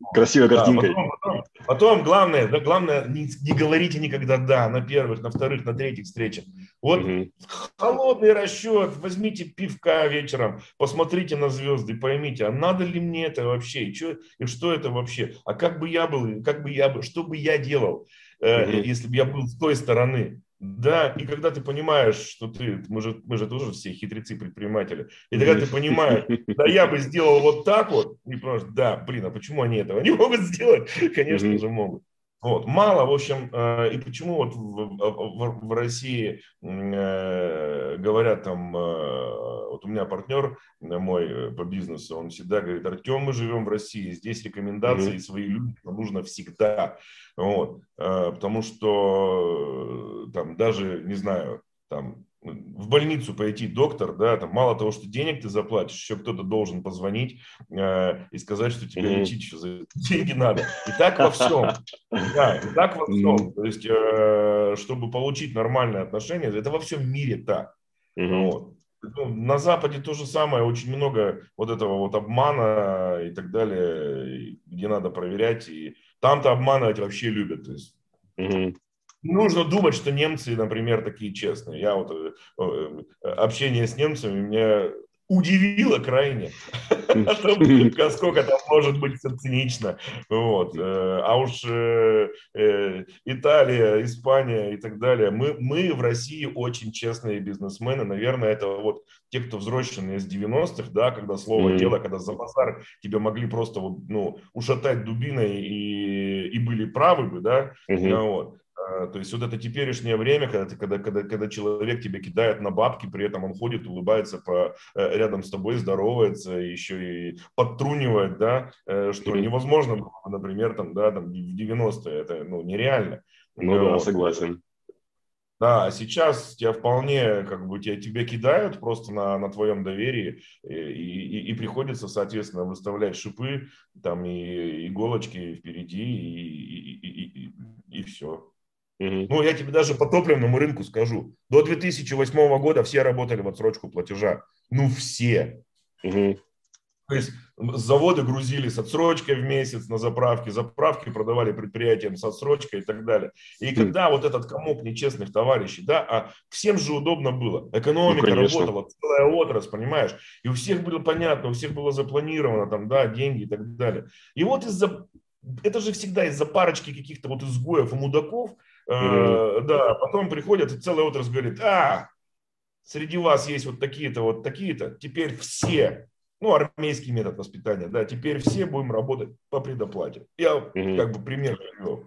Ну, красивая да, картинка. Потом, потом, потом главное, да, главное не, не говорите никогда «да» на первых, на вторых, на третьих встречах. Вот mm-hmm. холодный расчет, возьмите пивка вечером, посмотрите на звезды, поймите, а надо ли мне это вообще, и, чё, и что это вообще, а как бы я был, как бы я, что бы я делал, mm-hmm. э, если бы я был с той стороны. Да, и когда ты понимаешь, что ты, мы же, мы же тоже все хитрецы-предприниматели, и тогда ты понимаешь, да, я бы сделал вот так вот, и просто, да, блин, а почему они этого не могут сделать? Конечно mm-hmm. же могут. Вот, мало, в общем, и почему вот в, в, в России говорят там, вот у меня партнер мой по бизнесу, он всегда говорит, Артём, мы живем в России, здесь рекомендации mm-hmm. свои людям нужно всегда, вот, потому что там даже, не знаю, там, в больницу пойти доктор, да, там мало того, что денег ты заплатишь, еще кто-то должен позвонить э, и сказать, что тебя mm-hmm. лечить еще за деньги надо. И так во всем. Да, и так во всем. Mm-hmm. То есть, э, чтобы получить нормальные отношения, это во всем мире так. Mm-hmm. Вот. На Западе то же самое, очень много вот этого вот обмана и так далее, где надо проверять. И там-то обманывать вообще любят. То есть. Mm-hmm. Нужно думать, что немцы, например, такие честные. Я вот общение с немцами, у меня удивило крайне, сколько там может быть цинично. А уж Италия, Испания и так далее. Мы в России очень честные бизнесмены. Наверное, это вот те, кто взрослые с девяностых, да, когда слово дело, когда за базар тебя могли просто ушатать дубиной и были правы бы, да. То есть вот это теперешнее время, когда, ты, когда, когда, когда человек тебя кидает на бабки, при этом он ходит, улыбается по, рядом с тобой, здоровается, еще и подтрунивает, да, что невозможно было, например, там, да, там, в девяностые, это ну, нереально. Ну да, вот. Согласен. Да, сейчас тебя вполне, как бы, тебя, тебя кидают просто на, на твоем доверии, и, и, и приходится, соответственно, выставлять шипы, там, и иголочки впереди, и, и, и, и, и все. Mm-hmm. Ну, я тебе даже по топливному рынку скажу. До две тысячи восьмого года все работали в отсрочку платежа. Ну, все. Mm-hmm. То есть заводы грузили с отсрочкой в месяц на заправки, заправки продавали предприятиям с отсрочкой и так далее. И mm-hmm. когда вот этот комок нечестных товарищей, да, а всем же удобно было. Экономика ну, работала, целая отрасль, понимаешь? И у всех было понятно, у всех было запланировано, там, да, деньги и так далее. И вот из-за... Это же всегда из-за парочки каких-то вот изгоев и мудаков, mm-hmm. э, да, потом приходят, и целая отрасль говорит, а, среди вас есть вот такие-то, вот такие-то, теперь все, ну, армейский метод воспитания, да, теперь все будем работать по предоплате. Я mm-hmm. как бы пример привел.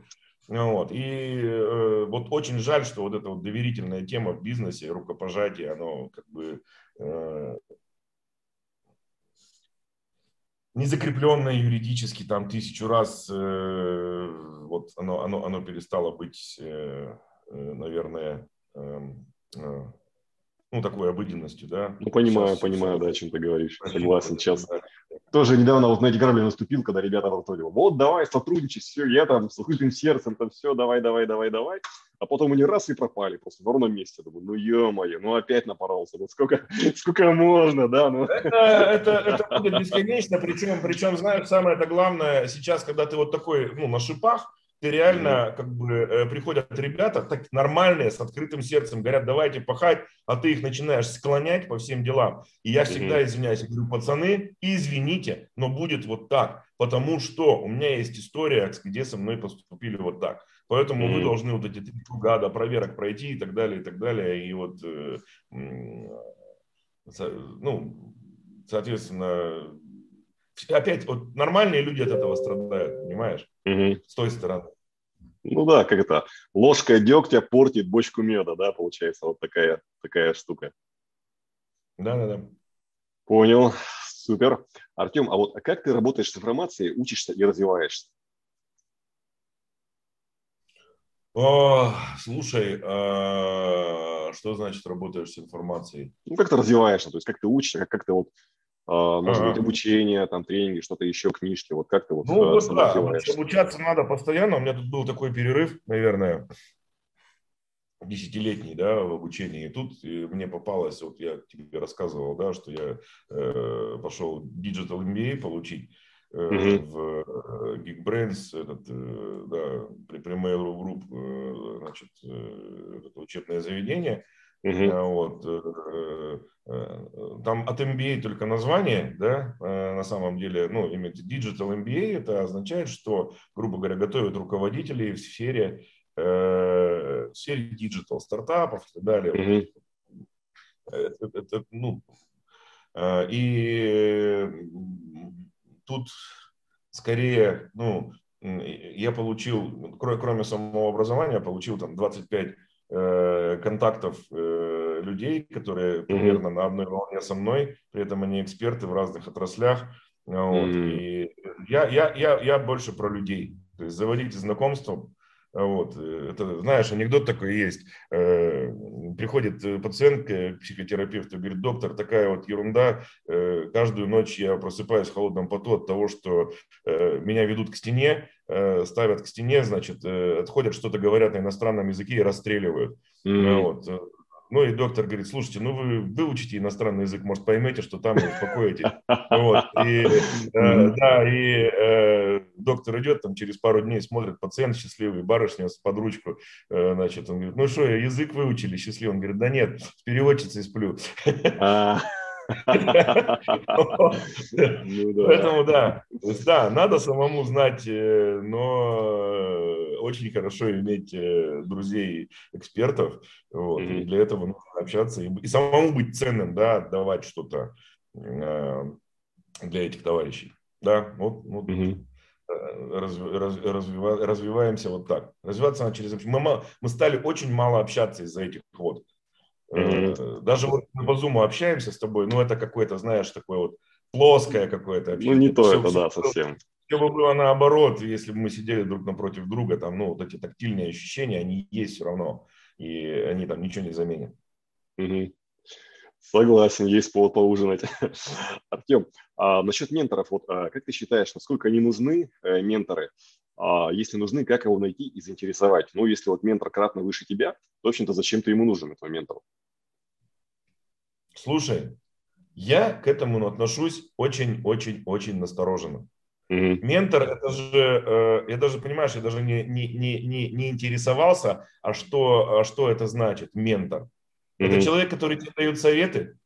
Вот, и э, вот очень жаль, что вот эта вот доверительная тема в бизнесе, рукопожатие, оно как бы... Э, незакрепленное юридически там тысячу раз, э, вот оно, оно, оно перестало быть, э, наверное, э, э, ну, такой обыденностью, да. Ну, понимаю, сейчас, понимаю, все, да, о чем ты говоришь, согласен, сейчас. Тоже недавно вот на эти корабли наступил, когда ребята говорили, вот давай сотрудничать, все, я там с открытым сердцем, там все, давай, давай, давай, давай. А потом они раз и пропали просто в ровном месте. Думаю, ну ё-моё, ну опять напоролся, ну сколько, сколько можно, да? Ну. Это, это, это будет бесконечно, причем, причем знаешь, самое-то главное сейчас, когда ты вот такой, ну, на шипах, ты реально, как бы, приходят ребята так нормальные, с открытым сердцем, говорят, давайте пахать, а ты их начинаешь склонять по всем делам. И я всегда извиняюсь, я говорю, пацаны, извините, но будет вот так, потому что у меня есть история, где со мной поступили вот так. Поэтому mm-hmm. вы должны вот эти три круга до проверок пройти и так далее, и так далее. И вот, э, э, ну, соответственно, опять вот нормальные люди от этого страдают, понимаешь, mm-hmm. с той стороны. Ну да, как это, ложка дегтя портит бочку меда, да, получается, вот такая, такая штука. Да-да-да. Понял, супер. Артём, а вот а как ты работаешь с информацией, учишься и развиваешься? О, слушай, а что значит работаешь с информацией? Ну, как ты развиваешься, то есть как ты учишься, как, как ты вот, а, может А-а-а. быть, обучение, там, тренинги, что-то еще, книжки, вот как ты вот ну, вот да, обучаться надо постоянно, у меня тут был такой перерыв, наверное, десятилетний, да, в обучении, и тут мне попалось, вот я тебе рассказывал, да, что я э, пошел Digital эм би эй получить, Mm-hmm. в GeekBrains, этот, да, при Primero Group, значит, это учебное заведение. Mm-hmm. Вот. Там от эм би эй только название, да, на самом деле, ну, именно Digital эм би эй, это означает, что, грубо говоря, готовят руководителей в сфере, в сфере digital стартапов и так далее. Mm-hmm. Это, это, ну, и тут скорее, ну, я получил, кроме самого образования, получил там двадцать пять э, контактов э, людей, которые примерно на одной волне со мной, при этом они эксперты в разных отраслях. Вот, и я, я, я, я больше про людей, то есть заводите знакомства. Вот, это, знаешь, анекдот такой есть. Приходит пациент к психотерапевту и говорит, доктор, такая вот ерунда, каждую ночь я просыпаюсь в холодном поту от того, что меня ведут к стене, ставят к стене, значит, отходят, что-то говорят на иностранном языке и расстреливают. Mm-hmm. Вот. Ну и доктор говорит, слушайте, ну вы выучите иностранный язык, может, поймете, что там, и успокоитесь. Вот. И, э, да, и э, доктор идет, там через пару дней смотрит пациент счастливый, барышня под ручку, э, значит, он говорит, ну что, язык выучили счастливый? Он говорит, да нет, с переводчицей сплю. Поэтому да, надо самому знать, но очень хорошо иметь друзей-экспертов. Для этого нужно общаться и самому быть ценным, да, отдавать что-то для этих товарищей. Да, вот. Развиваемся вот так. Развиваться надо через общение. Мы, мы стали очень мало общаться из-за этих вот. Mm-hmm. Даже вот мы по Zoom общаемся с тобой, ну это какое-то, знаешь, такое вот плоское какое-то общение. Ну не то все, это, все, да, все, совсем. Все бы было наоборот, если бы мы сидели друг напротив друга, там, ну вот эти тактильные ощущения, они есть все равно, и они там ничего не заменят. Mm-hmm. Согласен, есть повод поужинать. Артем, а насчет менторов, вот а, как ты считаешь, насколько они нужны, э, менторы? А, если нужны, как его найти и заинтересовать? Ну, если вот ментор кратно выше тебя, то, в общем-то, зачем ты ему нужен, этого ментора? Слушай, я к этому отношусь очень-очень-очень настороженно. Mm-hmm. Ментор, это же, э, я даже, понимаешь, я даже не, не, не, не интересовался, а что, а что это значит, ментор. Это mm-hmm. человек, который тебе дает советы,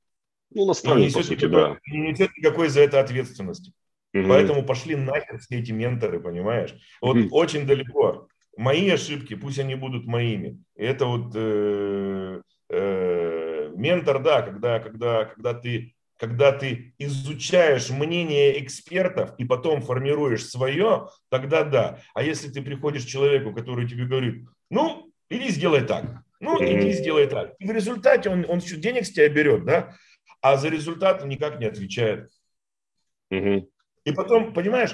ну, наставник, и несет, сути, никакой, да. не несет никакой за это ответственности. Mm-hmm. Поэтому пошли нахер все эти менторы, понимаешь? Вот mm-hmm. очень далеко. Мои ошибки, пусть они будут моими. Это вот э, э, ментор, да, когда, когда, когда, ты, когда ты изучаешь мнение экспертов и потом формируешь свое, тогда да. А если ты приходишь к человеку, который тебе говорит, ну, иди сделай так. Ну, иди сделай так. И в результате он, он еще денег с тебя берет, да, а за результат никак не отвечает. Uh-huh. И потом, понимаешь,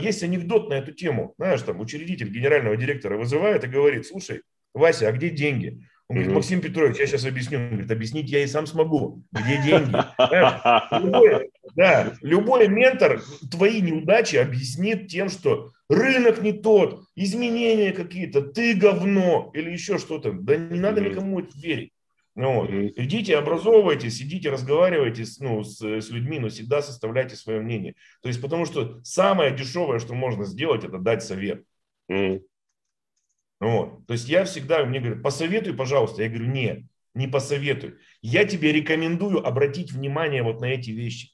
есть анекдот на эту тему. Знаешь, там учредитель генерального директора вызывает и говорит, слушай, Вася, а где деньги? Он говорит, Максим Петрович, я сейчас объясню. Он говорит, объяснить я и сам смогу. Где деньги? Любой, да, любой ментор твои неудачи объяснит тем, что рынок не тот, изменения какие-то, ты говно или еще что-то. Да не надо никому это верить. Вот. Идите, образовывайтесь, идите, разговаривайте с, ну, с, с людьми, но всегда составляйте свое мнение. То есть потому что самое дешевое, что можно сделать, это дать совет. Вот. То есть я всегда, мне говорят, посоветуй, пожалуйста. Я говорю, нет, не посоветуй. Я тебе рекомендую обратить внимание вот на эти вещи,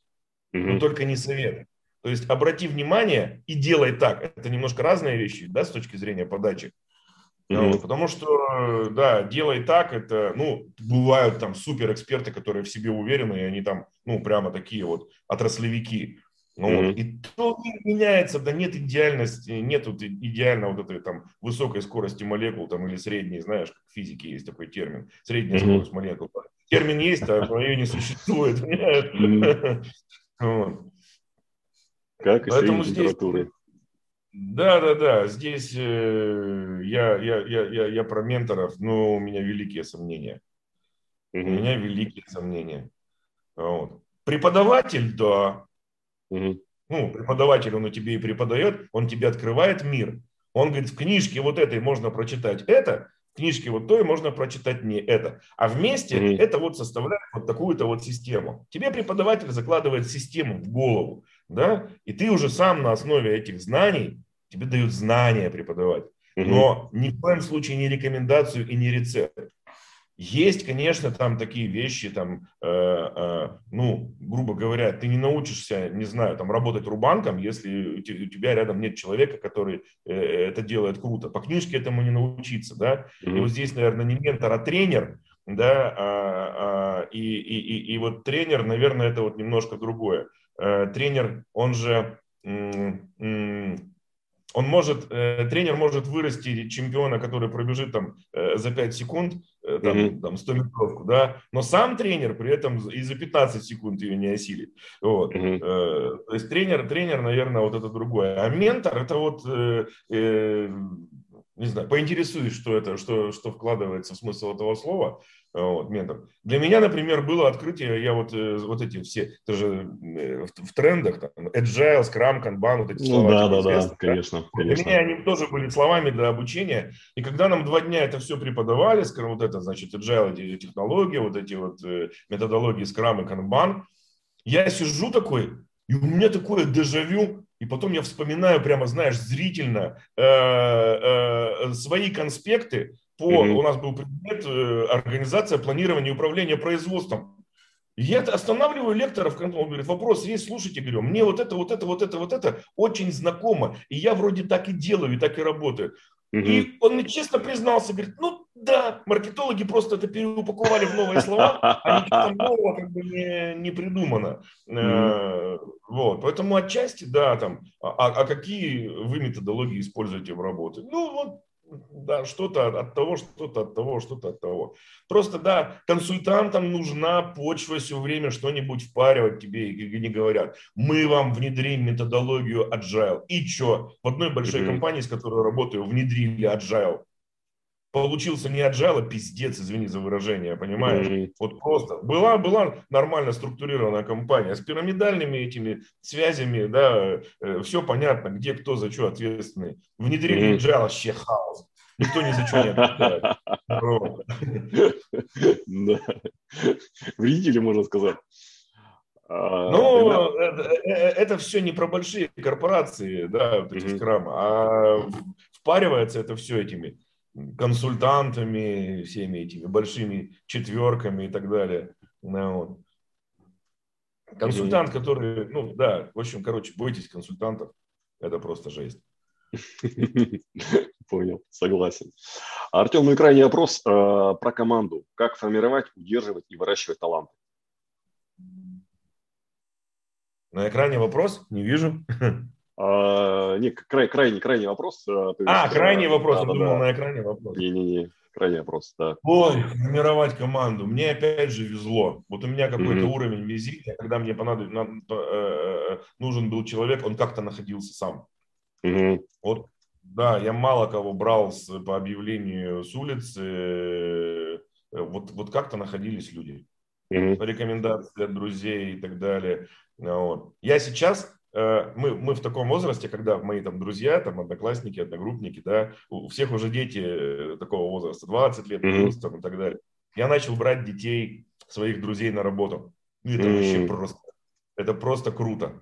mm-hmm. но только не советуй. То есть обрати внимание и делай так. Это немножко разные вещи, да, с точки зрения подачи. Mm-hmm. Вот. Потому что, да, делай так, это, ну, бывают там суперэксперты, которые в себе уверены, и они там, ну, прямо такие вот отраслевики. Ну, mm-hmm. вот. И то меняется, да нет идеальности, нет вот идеально вот этой там высокой скорости молекул там, или средней, знаешь, как в физике есть такой термин, средняя mm-hmm. скорость молекул. Термин есть, а ее не существует. Как и средней температуры. Да, да, да, здесь я про менторов, но у меня великие сомнения. У меня великие сомнения. Преподаватель, да. Угу. Ну, преподаватель, он у тебя и преподает, он тебе открывает мир. Он говорит, в книжке вот этой можно прочитать это, в книжке вот той можно прочитать не это. А вместе угу. это вот составляет вот такую-то вот систему. Тебе преподаватель закладывает систему в голову, да, и ты уже сам на основе этих знаний, тебе дают знания преподавать. Угу. Но ни в коем случае не рекомендацию и не рецепт. Есть, конечно, там такие вещи, там, э, э, ну, грубо говоря, ты не научишься, не знаю, там, работать рубанком, если у тебя рядом нет человека, который э, это делает круто. По книжке этому не научиться, да. Mm-hmm. И вот здесь, наверное, не ментор, а тренер, да, а, а, и, и, и, и вот тренер, наверное, это вот немножко другое. Э, тренер, он же... М- м- Он может, тренер может вырасти чемпиона, который пробежит там за пять секунд, там, mm-hmm. там сто метровку, да, но сам тренер при этом и за пятнадцать секунд ее не осилит. Вот. Mm-hmm. То есть тренер, тренер, наверное, вот это другое. А ментор, это вот, не знаю, поинтересуюсь, что это, что, что вкладывается в смысл этого слова. Вот, ментор. Для меня, например, было открытие, я вот, вот эти все, это же в, в трендах, там, agile, scrum, kanban, вот эти ну, слова. Да, да, да, да, конечно. Для меня они тоже были словами для обучения, и когда нам два дня это все преподавали, вот это, значит, agile технологии, вот эти вот методологии scrum и kanban, я сижу такой, и у меня такое дежавю, и потом я вспоминаю прямо, знаешь, зрительно свои конспекты, по, mm-hmm. у нас был предмет э, организация планирования и управления производством. Я останавливаю лекторов, он говорит, вопрос есть, слушайте, говорю, мне вот это, вот это, вот это, вот это очень знакомо, и я вроде так и делаю, и так и работаю. Угу. И он мне честно признался, говорит, ну да, маркетологи просто это переупаковали в новые слова, а ничего там нового как бы не, не придумано. Угу. Вот, поэтому отчасти, да, там, а, а какие вы методологии используете в работе? Ну вот. Да, что-то от того, что-то от того, что-то от того. Просто, да, консультантам нужна почва все время что-нибудь впаривать тебе, и не говорят. Мы вам внедрим методологию Agile. И что? В одной большой mm-hmm. компании, с которой работаю, внедрили Agile. Получился не Agile, а пиздец, извини за выражение, понимаешь? Mm-hmm. Вот просто. Была, была нормально структурированная компания с пирамидальными этими связями, да, э, все понятно, где кто за что ответственный. Внедрили mm-hmm. Agile, вообще хаос. Никто ни за что не отвечает. Вредители, можно сказать. Ну, это все не про большие корпорации, да, вот эти скрам, а впаривается это все этими консультантами, всеми этими большими четверками и так далее. Ну, консультант, который, ну да, в общем, короче, бойтесь консультантов, это просто жесть. Понял, согласен. Артем, ну и крайний вопрос э, про команду. Как формировать, удерживать и выращивать таланты? На экране вопрос? Не вижу. А, не, край, крайний, крайний вопрос. А, а крайний вопрос, да, я да, думал, да. на экране вопрос. Не-не-не, крайний вопрос, да. Ой, формировать команду. Мне опять же везло. Вот у меня какой-то mm-hmm. уровень везения, когда мне понадоб... нужен был человек, он как-то находился сам. Mm-hmm. Вот, да, я мало кого брал с, по объявлению с улицы, вот, вот как-то находились люди. Mm-hmm. Рекомендации от друзей и так далее. Вот. Я сейчас... Мы, мы в таком возрасте, когда мои там друзья, там, одноклассники, одногруппники, да, у всех уже дети такого возраста, двадцать лет возраста mm-hmm. и так далее. Я начал брать детей, своих друзей на работу. И это mm-hmm. вообще просто, это просто круто.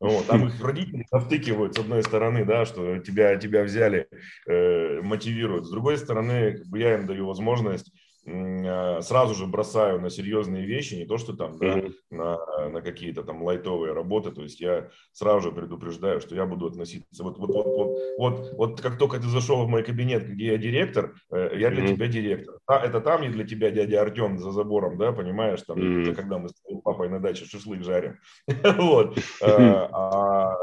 Вот. Там их родители навтыкивают, с одной стороны, да, что тебя, тебя взяли, э, мотивируют. С другой стороны, как бы я им даю возможность, э, сразу же бросаю на серьезные вещи, не то что там, да, на, на какие-то там лайтовые работы. То есть я сразу же предупреждаю, что я буду относиться. Вот, вот, вот, вот, вот, вот как только ты зашел в мой кабинет, где я директор, э, я для mm-hmm. тебя директор. А, это там не для тебя дядя Артём за забором, да, понимаешь, там, mm-hmm. это когда мы с папой на даче шашлык жарим. Вот. А, а,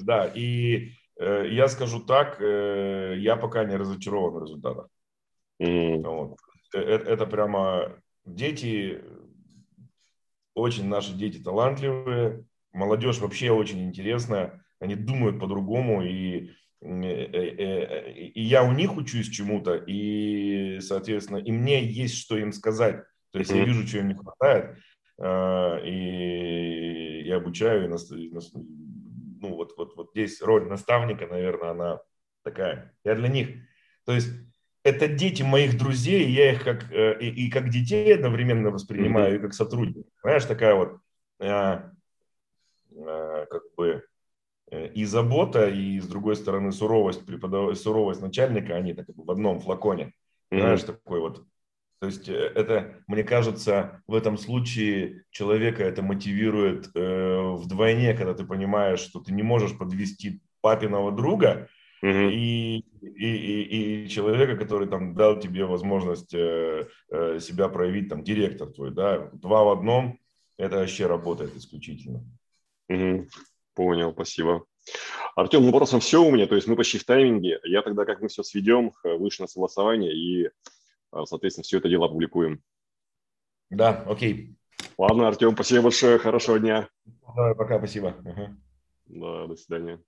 да, и э, я скажу так, э, я пока не разочарован в результатах. Mm-hmm. Вот. Это, это прямо дети, очень наши дети талантливые, молодежь вообще очень интересная, они думают по-другому, и, и, и я у них учусь чему-то, и, соответственно, и мне есть что им сказать. То есть mm-hmm. я вижу, чего им не хватает. И я обучаю, и нас, и нас, ну вот, вот, вот здесь роль наставника, наверное, она такая. Я для них, то есть это дети моих друзей, я их как и, и как детей одновременно воспринимаю, и как сотрудник. Знаешь, такая вот а, а, как бы и забота, и с другой стороны суровость преподав... суровость начальника, они так в одном флаконе. Знаешь, mm-hmm. такой вот. То есть это, мне кажется, в этом случае человека это мотивирует э, вдвойне, когда ты понимаешь, что ты не можешь подвести папиного друга mm-hmm. и, и, и, и человека, который там дал тебе возможность э, э, себя проявить, там, директор твой, да, два в одном, это вообще работает исключительно. Mm-hmm. Понял, спасибо. Артем, ну, вопросом все у меня, то есть мы почти в тайминге, я тогда, как мы все сведем, выше на согласование и... Соответственно, все это дело опубликуем. Да, окей. Ладно, Артем, спасибо большое, хорошего дня. Пока, спасибо. Угу. Да, до свидания.